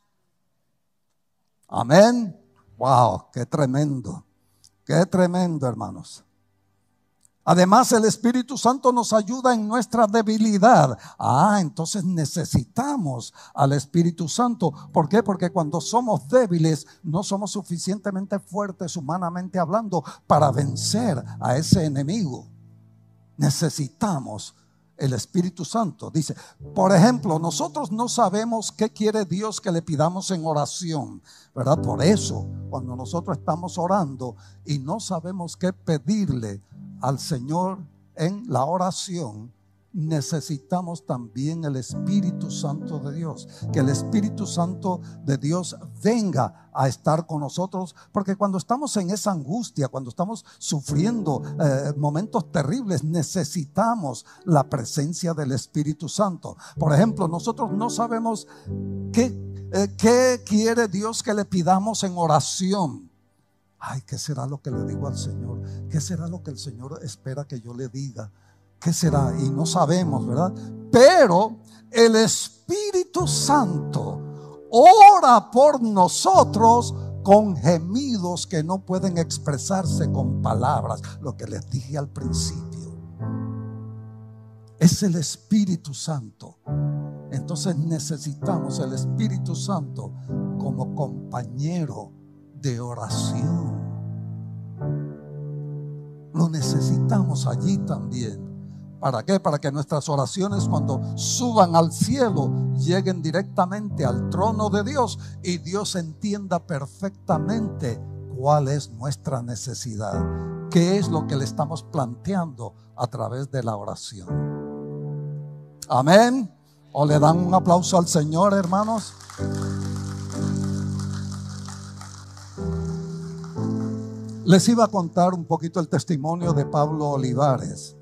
Amén. Wow, qué tremendo, hermanos. Además, el Espíritu Santo nos ayuda en nuestra debilidad. Ah, entonces necesitamos al Espíritu Santo. ¿Por qué? Porque cuando somos débiles, no somos suficientemente fuertes humanamente hablando para vencer a ese enemigo. Necesitamos el Espíritu Santo. Dice, por ejemplo, nosotros no sabemos qué quiere Dios que le pidamos en oración, ¿verdad? Por eso, cuando nosotros estamos orando y no sabemos qué pedirle al Señor en la oración, necesitamos también el Espíritu Santo de Dios, que el Espíritu Santo de Dios venga a estar con nosotros, porque cuando estamos en esa angustia, cuando estamos sufriendo momentos terribles, necesitamos la presencia del Espíritu Santo. Por ejemplo, nosotros no sabemos qué quiere Dios que le pidamos en oración. Ay, ¿qué será lo que le digo al Señor? ¿Qué será lo que el Señor espera que yo le diga? ¿Qué será? Y no sabemos, ¿verdad? Pero el Espíritu Santo ora por nosotros con gemidos que no pueden expresarse con palabras. Lo que les dije al principio. Es el Espíritu Santo. Entonces necesitamos el Espíritu Santo como compañero de oración. Lo necesitamos allí también. ¿Para qué? Para que nuestras oraciones, cuando suban al cielo, lleguen directamente al trono de Dios y Dios entienda perfectamente cuál es nuestra necesidad, qué es lo que le estamos planteando a través de la oración. Amén. ¿O le dan un aplauso al Señor, hermanos? Les iba a contar un poquito el testimonio de Pablo Olivares.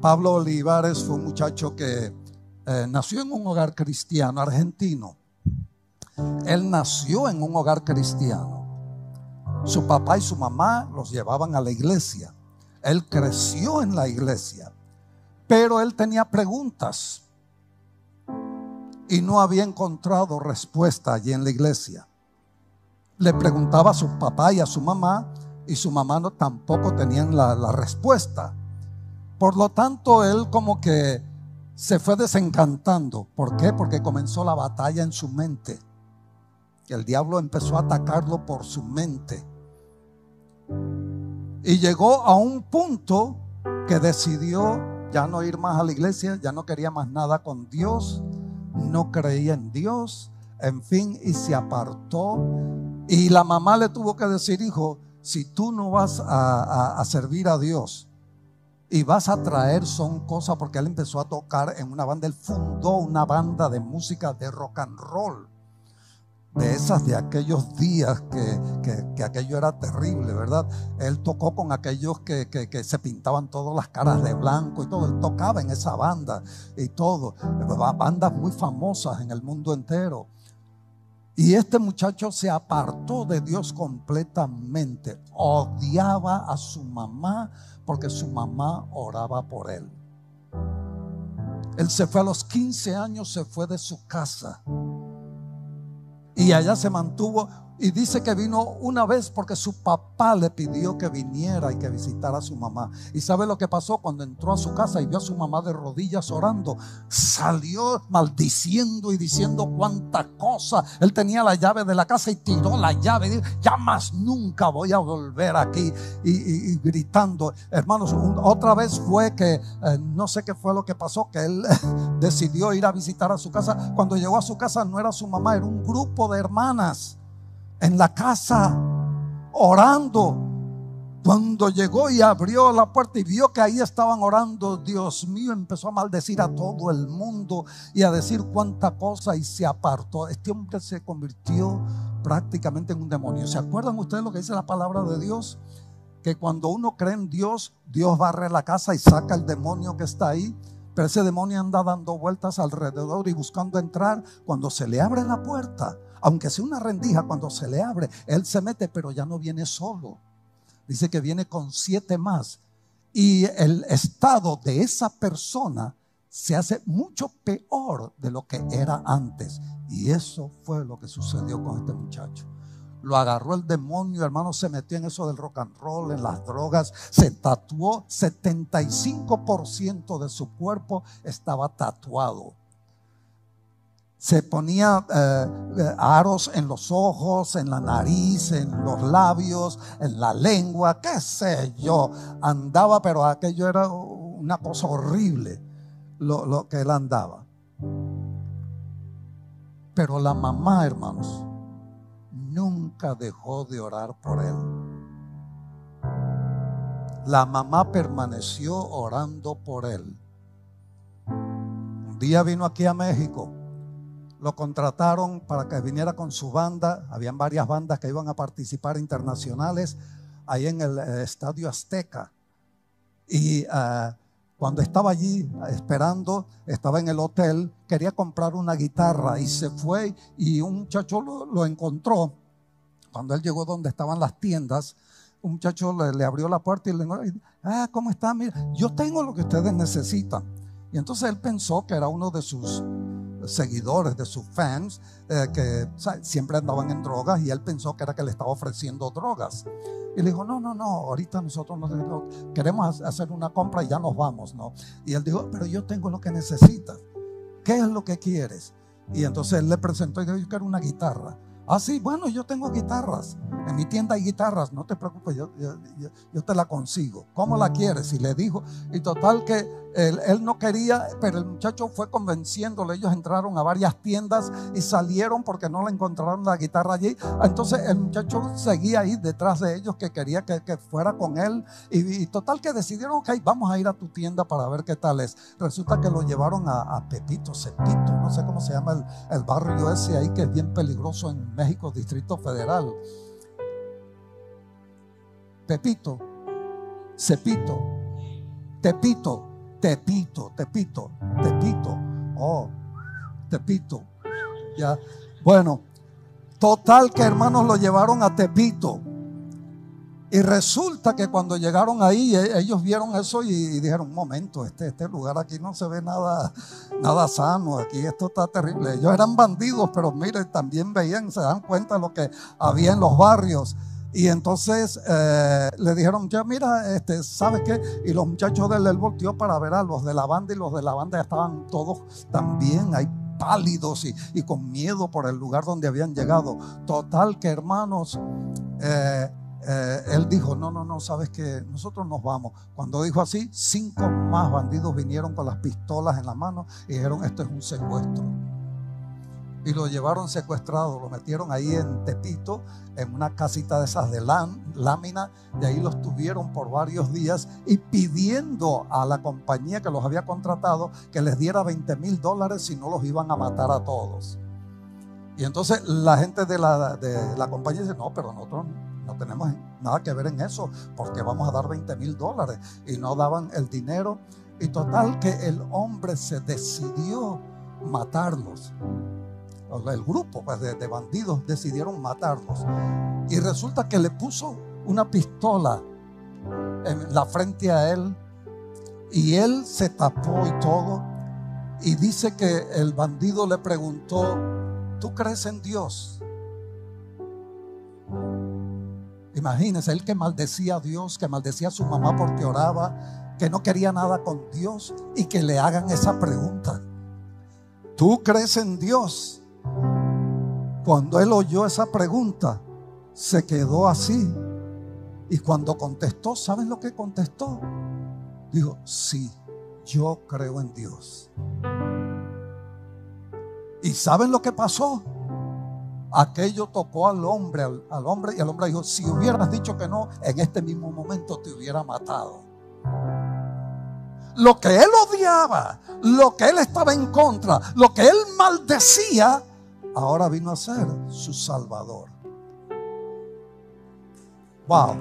Pablo Olivares fue un muchacho que nació en un hogar cristiano argentino. Él nació en un hogar cristiano. Su papá y su mamá los llevaban a la iglesia. Él creció en la iglesia, pero él tenía preguntas y no había encontrado respuesta allí en la iglesia. Le preguntaba a su papá y a su mamá, y su mamá no, tampoco tenían la respuesta. Por lo tanto, él como que se fue desencantando. ¿Por qué? Porque comenzó la batalla en su mente. El diablo empezó a atacarlo por su mente. Y llegó a un punto que decidió ya no ir más a la iglesia, ya no quería más nada con Dios, no creía en Dios, en fin, y se apartó. Y la mamá le tuvo que decir, hijo, si tú no vas a servir a Dios y vas a traer son cosas, porque él empezó a tocar en una banda, él fundó una banda de música de rock and roll, de esas de aquellos días que aquello era terrible, ¿verdad? Él tocó con aquellos que se pintaban todas las caras de blanco y todo, él tocaba en esa banda y todo, bandas muy famosas en el mundo entero. Y este muchacho se apartó de Dios completamente. Odiaba a su mamá porque su mamá oraba por él. Él se fue a los 15 años, se fue de su casa y allá se mantuvo. Y dice que vino una vez porque su papá le pidió que viniera y que visitara a su mamá. ¿Y sabe lo que pasó? Cuando entró a su casa y vio a su mamá de rodillas orando, salió maldiciendo y diciendo cuánta cosa. Él tenía la llave de la casa y tiró la llave y dijo, ya más nunca voy a volver aquí. Y gritando, hermanos, otra vez fue que no sé qué fue lo que pasó, que él decidió ir a visitar a su casa. Cuando llegó a su casa no era su mamá, era un grupo de hermanas en la casa orando. Cuando llegó y abrió la puerta y vio que ahí estaban orando, Dios mío, empezó a maldecir a todo el mundo y a decir cuánta cosa, y se apartó. Este hombre se convirtió prácticamente en un demonio. ¿Se acuerdan ustedes lo que dice la palabra de Dios? Que cuando uno cree en Dios, Dios barre la casa y saca el demonio que está ahí. Pero ese demonio anda dando vueltas alrededor y buscando entrar. Cuando se le abre la puerta, aunque sea una rendija, cuando se le abre, él se mete, pero ya no viene solo. Dice que viene con 7 más. Y el estado de esa persona se hace mucho peor de lo que era antes. Y eso fue lo que sucedió con este muchacho. Lo agarró el demonio, hermano, se metió en eso del rock and roll, en las drogas. Se tatuó, 75% de su cuerpo estaba tatuado. Se ponía aros en los ojos, en la nariz, en los labios, en la lengua, qué sé yo. Andaba, pero aquello era una cosa horrible lo que él andaba. Pero la mamá, hermanos, nunca dejó de orar por él. La mamá permaneció orando por él. Un día vino aquí a México. Lo contrataron para que viniera con su banda. Habían varias bandas que iban a participar internacionales ahí en el Estadio Azteca. Y cuando estaba allí esperando, estaba en el hotel, quería comprar una guitarra y se fue. Y un muchacho lo encontró. Cuando él llegó donde estaban las tiendas, un muchacho le abrió la puerta y le dijo, ¿cómo está? Mira, yo tengo lo que ustedes necesitan. Y entonces él pensó que era uno de sus seguidores, de sus fans, que siempre andaban en drogas, y él pensó que era que le estaba ofreciendo drogas. Y le dijo, no, ahorita nosotros no queremos hacer una compra y ya nos vamos, ¿no? Y él dijo, pero yo tengo lo que necesitas. ¿Qué es lo que quieres? Y entonces él le presentó y dijo, yo quiero una guitarra. Ah, sí, bueno, yo tengo guitarras. En mi tienda hay guitarras, no te preocupes, yo te la consigo. ¿Cómo la quieres? Y le dijo, y total que él no quería, pero el muchacho fue convenciéndole. Ellos entraron a varias tiendas y salieron porque no le encontraron la guitarra allí. Entonces el muchacho seguía ahí detrás de ellos, que quería que fuera con él. Y total que decidieron, ok, vamos a ir a tu tienda para ver qué tal es. Resulta que lo llevaron a Tepito, no sé cómo se llama el barrio ese ahí, que es bien peligroso en México, Distrito Federal. Tepito. Ya. Bueno, total que, hermanos, lo llevaron a Tepito. Y resulta que cuando llegaron ahí, ellos vieron eso y dijeron, un momento, este lugar aquí no se ve nada sano, aquí esto está terrible. Ellos eran bandidos, pero miren, también veían, se dan cuenta de lo que había en los barrios. Y entonces le dijeron, ya mira, ¿sabes qué? Y los muchachos de él volteó para ver a los de la banda, y los de la banda ya estaban todos también ahí pálidos y con miedo por el lugar donde habían llegado. Total que, hermanos, él dijo, no, ¿sabes qué? Nosotros nos vamos. Cuando dijo así, 5 más bandidos vinieron con las pistolas en la mano y dijeron, esto es un secuestro. Y lo llevaron secuestrado, lo metieron ahí en Tepito, en una casita de esas de lámina. De ahí los tuvieron por varios días, y pidiendo a la compañía que los había contratado que les diera $20,000 si no los iban a matar a todos. Y entonces la gente de la compañía dice, no, pero nosotros no tenemos nada que ver en eso, porque vamos a dar $20,000. Y no daban el dinero. Y total que el hombre se decidió matarlos. El grupo de bandidos decidieron matarlos. Y resulta que le puso una pistola en la frente a él, y él se tapó y todo. Y dice que el bandido le preguntó: ¿tú crees en Dios? Imagínense, él que maldecía a Dios, que maldecía a su mamá porque oraba, que no quería nada con Dios, y que le hagan esa pregunta: ¿tú crees en Dios? Cuando él oyó esa pregunta, se quedó así. Y cuando contestó, ¿saben lo que contestó? Dijo: sí, yo creo en Dios. ¿Y saben lo que pasó? Aquello tocó al hombre, y el hombre dijo: si hubieras dicho que no, en este mismo momento te hubiera matado. Lo que él odiaba, lo que él estaba en contra, lo que él maldecía, ahora vino a ser su salvador. Wow.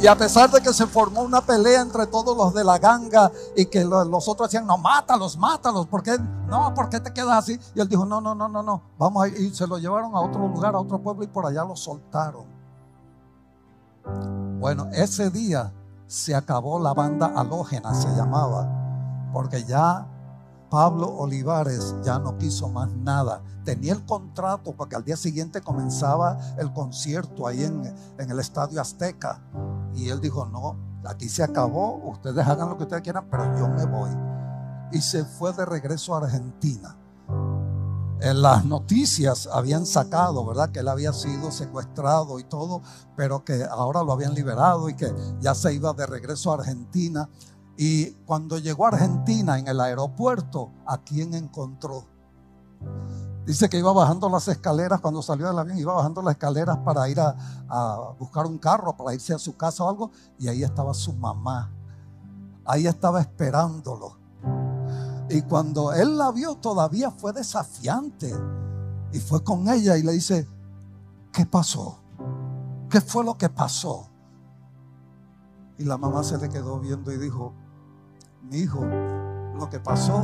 Y a pesar de que se formó una pelea entre todos los de la ganga, y que los otros decían: no, mátalos, porque no, ¿por qué te quedas así? Y él dijo: no, vamos a ir. Y se lo llevaron a otro lugar, a otro pueblo, y por allá lo soltaron. Bueno, ese día se acabó la banda halógena, se llamaba, porque ya Pablo Olivares ya no quiso más nada. Tenía el contrato porque al día siguiente comenzaba el concierto ahí en el Estadio Azteca. Y él dijo: no, aquí se acabó, ustedes hagan lo que ustedes quieran, pero yo me voy. Y se fue de regreso a Argentina. En las noticias habían sacado, ¿verdad?, que él había sido secuestrado y todo, pero que ahora lo habían liberado y que ya se iba de regreso a Argentina. Y cuando llegó a Argentina, en el aeropuerto, ¿a quién encontró? Dice que iba bajando las escaleras. Cuando salió del avión, iba bajando las escaleras para ir a buscar un carro, para irse a su casa o algo. Y ahí estaba su mamá, ahí estaba esperándolo. Y cuando él la vio, todavía fue desafiante, y fue con ella y le dice: ¿qué pasó? ¿Qué fue lo que pasó? Y la mamá se le quedó viendo y dijo: mi hijo, lo que pasó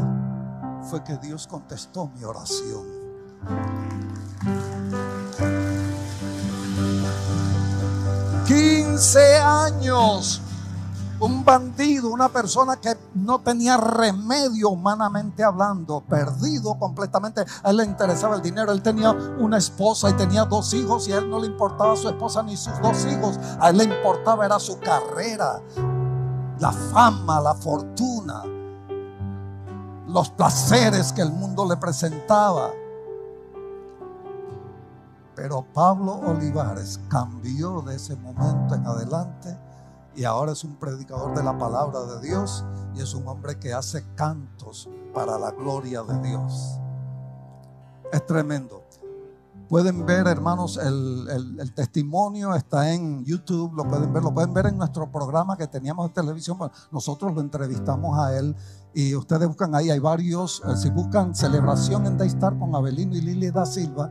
fue que Dios contestó mi oración. ¡15 años! Un bandido, una persona que no tenía remedio humanamente hablando, perdido completamente. A él le interesaba el dinero. Él tenía una esposa y tenía 2 hijos, y a él no le importaba su esposa ni sus 2 hijos. A él le importaba era su carrera, la fama, la fortuna, los placeres que el mundo le presentaba. Pero Pablo Olivares cambió de ese momento en adelante. Y ahora es un predicador de la palabra de Dios, y es un hombre que hace cantos para la gloria de Dios. Es tremendo. Pueden ver, hermanos, el testimonio está en YouTube. Lo pueden ver en nuestro programa que teníamos en televisión. Bueno, nosotros lo entrevistamos a él, y ustedes buscan ahí, hay varios. Si buscan Celebración en Daystar con Avelino y Lili da Silva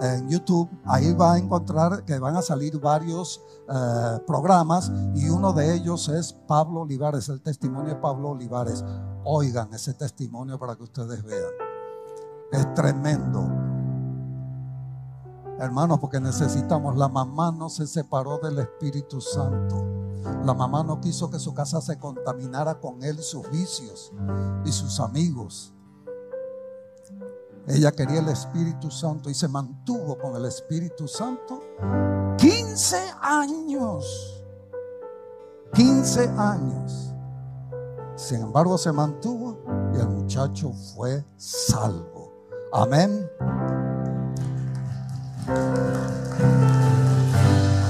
en YouTube, ahí va a encontrar que van a salir varios programas, y uno de ellos es Pablo Olivares, el testimonio de Pablo Olivares. Oigan ese testimonio para que ustedes vean. Es tremendo, hermanos, porque necesitamos. La mamá no se separó del Espíritu Santo. La mamá no quiso que su casa se contaminara con él y sus vicios y sus amigos. Ella quería el Espíritu Santo y se mantuvo con el Espíritu Santo 15 años. 15 años. Sin embargo, se mantuvo y el muchacho fue salvo. Amén.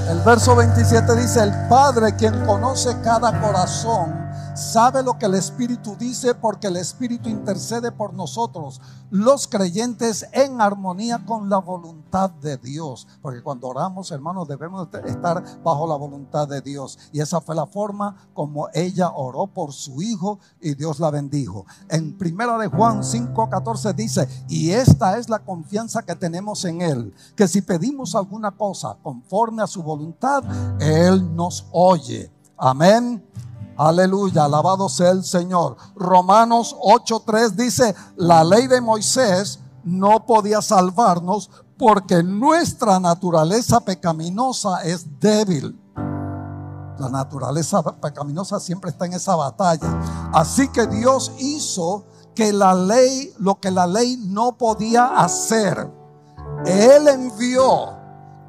El verso 27 dice: el Padre, quien conoce cada corazón, sabe lo que el Espíritu dice, porque el Espíritu intercede por nosotros, los creyentes, en armonía con la voluntad de Dios. Porque cuando oramos, hermanos, debemos estar bajo la voluntad de Dios. Y esa fue la forma como ella oró por su hijo, y Dios la bendijo. En primera de Juan 5:14 dice: y esta es la confianza que tenemos en él, que si pedimos alguna cosa conforme a su voluntad, él nos oye. Amén. Aleluya, alabado sea el Señor. Romanos 8:3 dice: la ley de Moisés no podía salvarnos porque nuestra naturaleza pecaminosa es débil. La naturaleza pecaminosa siempre está en esa batalla. Así que Dios hizo que la ley, lo que la ley no podía hacer, Él envió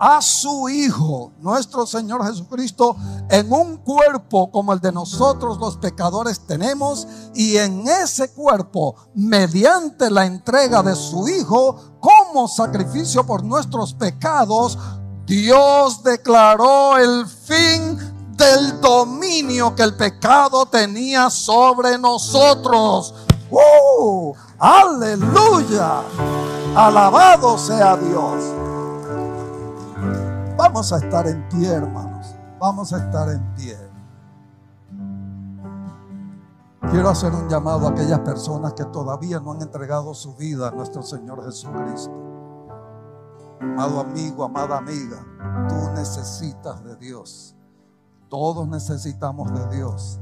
a su Hijo, nuestro Señor Jesucristo, en un cuerpo como el de nosotros los pecadores tenemos, y en ese cuerpo, mediante la entrega de su Hijo como sacrificio por nuestros pecados, Dios declaró el fin del dominio que el pecado tenía sobre nosotros. ¡Oh! ¡Aleluya! ¡Alabado sea Dios! Vamos a estar en pie, hermanos. Vamos a estar en pie. Quiero hacer un llamado a aquellas personas que todavía no han entregado su vida a nuestro Señor Jesucristo. Amado amigo, amada amiga, tú necesitas de Dios. Todos necesitamos de Dios.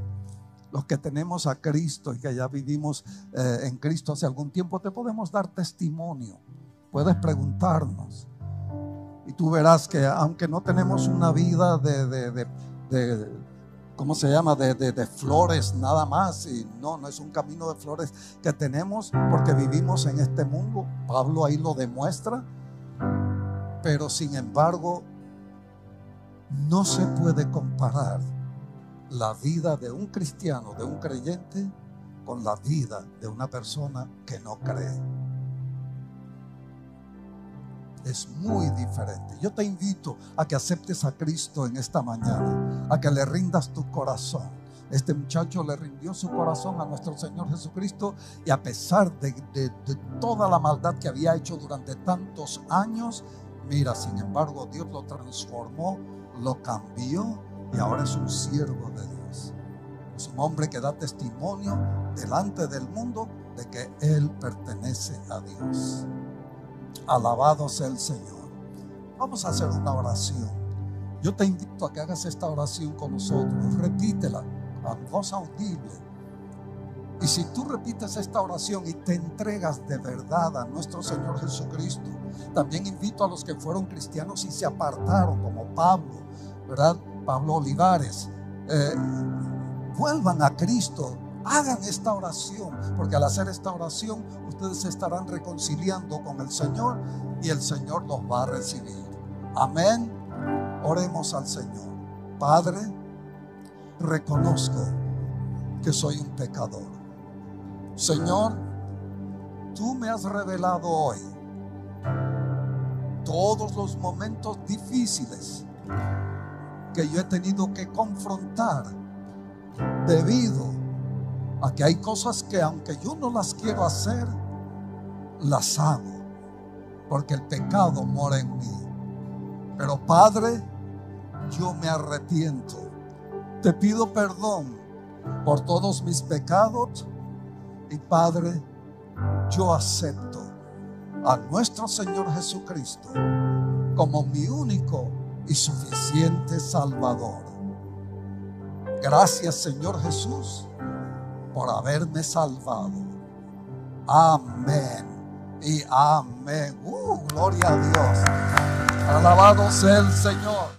Los que tenemos a Cristo y que ya vivimos en Cristo hace algún tiempo, te podemos dar testimonio. Puedes preguntarnos. Y tú verás que aunque no tenemos una vida de flores nada más, y no es un camino de flores que tenemos porque vivimos en este mundo, Pablo ahí lo demuestra, pero sin embargo no se puede comparar la vida de un cristiano, de un creyente, con la vida de una persona que no cree. Es muy diferente. Yo te invito a que aceptes a Cristo en esta mañana, a que le rindas tu corazón. Este muchacho le rindió su corazón a nuestro Señor Jesucristo, y a pesar de toda la maldad que había hecho durante tantos años, mira, sin embargo, Dios lo transformó, lo cambió, y ahora es un siervo de Dios. Es un hombre que da testimonio delante del mundo de que él pertenece a Dios. Alabado sea el Señor. Vamos a hacer una oración. Yo te invito a que hagas esta oración con nosotros. Repítela a voz audible. Y si tú repites esta oración y te entregas de verdad a nuestro Señor Jesucristo, también invito a los que fueron cristianos y se apartaron, como Pablo, ¿verdad? Pablo Olivares. Vuelvan a Cristo. Hagan esta oración, porque al hacer esta oración ustedes se estarán reconciliando con el Señor, y el Señor los va a recibir. Amén. Oremos al Señor. Padre, reconozco que soy un pecador. Señor, tú me has revelado hoy todos los momentos difíciles que yo he tenido que confrontar debido a que hay cosas que, aunque yo no las quiero hacer, las hago, porque el pecado mora en mí. Pero Padre, yo me arrepiento. Te pido perdón por todos mis pecados, y Padre, yo acepto a nuestro Señor Jesucristo como mi único y suficiente Salvador. Gracias, Señor Jesús, por haberme salvado. Amén y amén. Gloria a Dios. Alabado sea el Señor.